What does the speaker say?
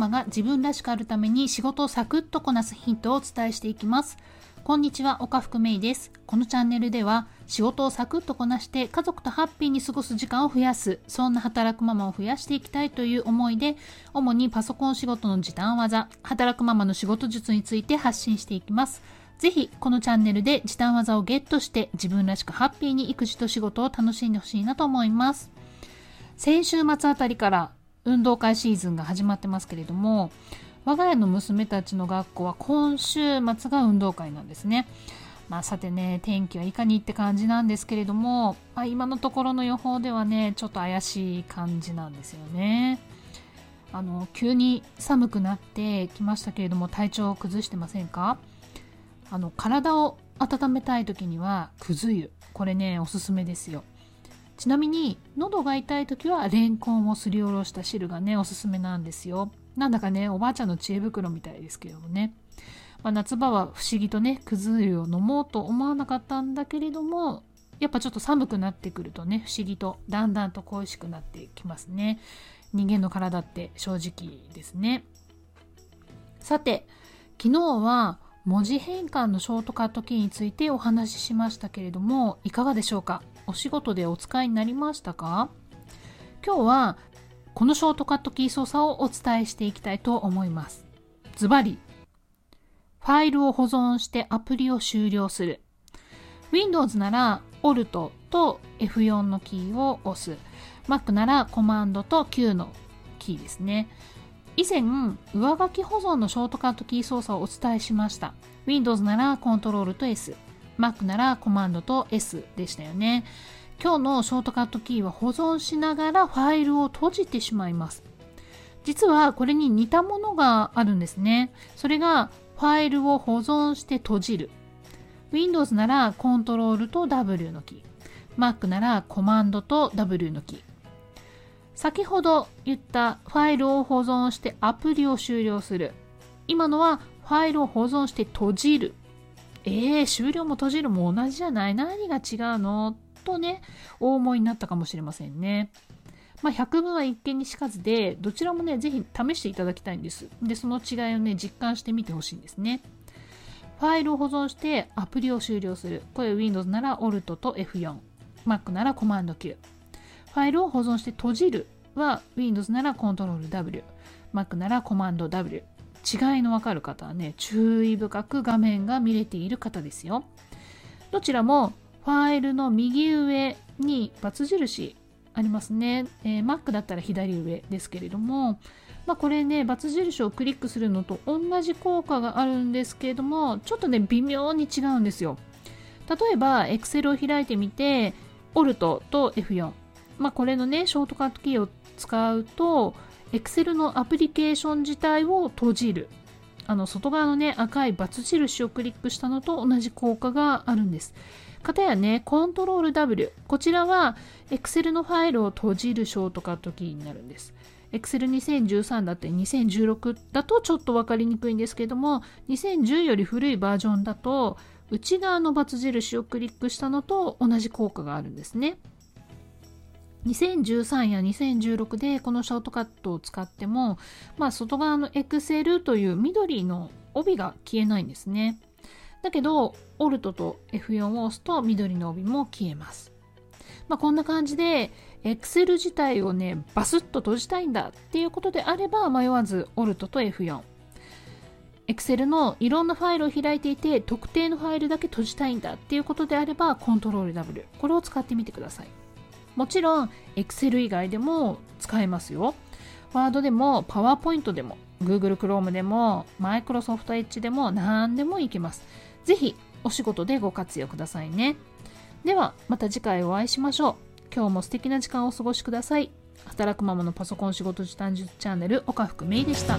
マが自分らしくあるために仕事をサクッとこなすヒントをお伝えしていきます。こんにちは、岡福芽衣です。このチャンネルでは仕事をサクッとこなして家族とハッピーに過ごす時間を増やす、そんな働くママを増やしていきたいという思いで、主にパソコン仕事の時短技、働くママの仕事術について発信していきます。ぜひこのチャンネルで時短技をゲットして自分らしくハッピーに育児と仕事を楽しんでほしいなと思います。先週末あたりから運動会シーズンが始まってますけれども、我が家の娘たちの学校は今週末が運動会なんですね。さてね、天気はいかにって感じなんですけれども、今のところの予報ではね、ちょっと怪しい感じなんですよね。急に寒くなってきましたけれども、体調を崩してませんか？体を温めたい時にはくず湯、これねおすすめですよ。ちなみに喉が痛い時はレンコンをすりおろした汁がねおすすめなんですよ。なんだかねおばあちゃんの知恵袋みたいですけどもね、夏場は不思議とねくず湯を飲もうと思わなかったんだけれども、やっぱちょっと寒くなってくるとね、不思議とだんだんと恋しくなってきますね。人間の体って正直ですね。さて、昨日は文字変換のショートカットキーについてお話ししましたけれども、いかがでしょうか？お仕事でお使いになりましたか？今日はこのショートカットキー操作をお伝えしていきたいと思います。ズバリ、ファイルを保存してアプリを終了する。Windows なら Alt と F4 のキーを押す。Mac なら Command と Q のキーですね。以前、上書き保存のショートカットキー操作をお伝えしました。Windows なら Ctrl と S、Mac なら Command と S でしたよね。今日のショートカットキーは保存しながらファイルを閉じてしまいます。実はこれに似たものがあるんですね。それがファイルを保存して閉じる。Windows なら Ctrl と W のキー、Mac なら Command と W のキー。先ほど言ったファイルを保存してアプリを終了する。今のはファイルを保存して閉じる。終了も閉じるも同じじゃない？何が違うの？とね、お思いになったかもしれませんね。百聞は一見にしかずで、どちらもね、ぜひ試していただきたいんです。で、その違いをね、実感してみてほしいんですね。ファイルを保存してアプリを終了する。これ Windows なら Alt と F4。Mac なら Command Q。ファイルを保存して閉じるは Windows なら Ctrl W、Mac なら Command W。違いのわかる方はね、注意深く画面が見れている方ですよ。どちらもファイルの右上に×印ありますね。Mac だったら左上ですけれども、これね、×印をクリックするのと同じ効果があるんですけれども、ちょっとね、微妙に違うんですよ。例えば Excel を開いてみて、Alt と F4。これのね、ショートカットキーを使うと、Excel のアプリケーション自体を閉じる。外側のね、赤い×印をクリックしたのと同じ効果があるんです。かたやね、Ctrl W。こちらは Excel のファイルを閉じるショートカットキーになるんです。Excel 2013だって2016だとちょっとわかりにくいんですけども、2010より古いバージョンだと、内側の×印をクリックしたのと同じ効果があるんですね。2013や2016でこのショートカットを使っても、外側の Excel という緑の帯が消えないんですね。だけど Alt と F4 を押すと緑の帯も消えます。こんな感じで Excel 自体をねバスッと閉じたいんだっていうことであれば、迷わず Alt と F4、 Excel のいろんなファイルを開いていて特定のファイルだけ閉じたいんだっていうことであれば Ctrl W、 これを使ってみてください。もちろん Excel 以外でも使えますよ。Word でも PowerPoint でも Google Chrome でも Microsoft Edge でも何でもいけます。ぜひお仕事でご活用くださいね。ではまた次回お会いしましょう。今日も素敵な時間をお過ごしください。働くママのパソコン仕事時短術チャンネル、岡福芽衣でした。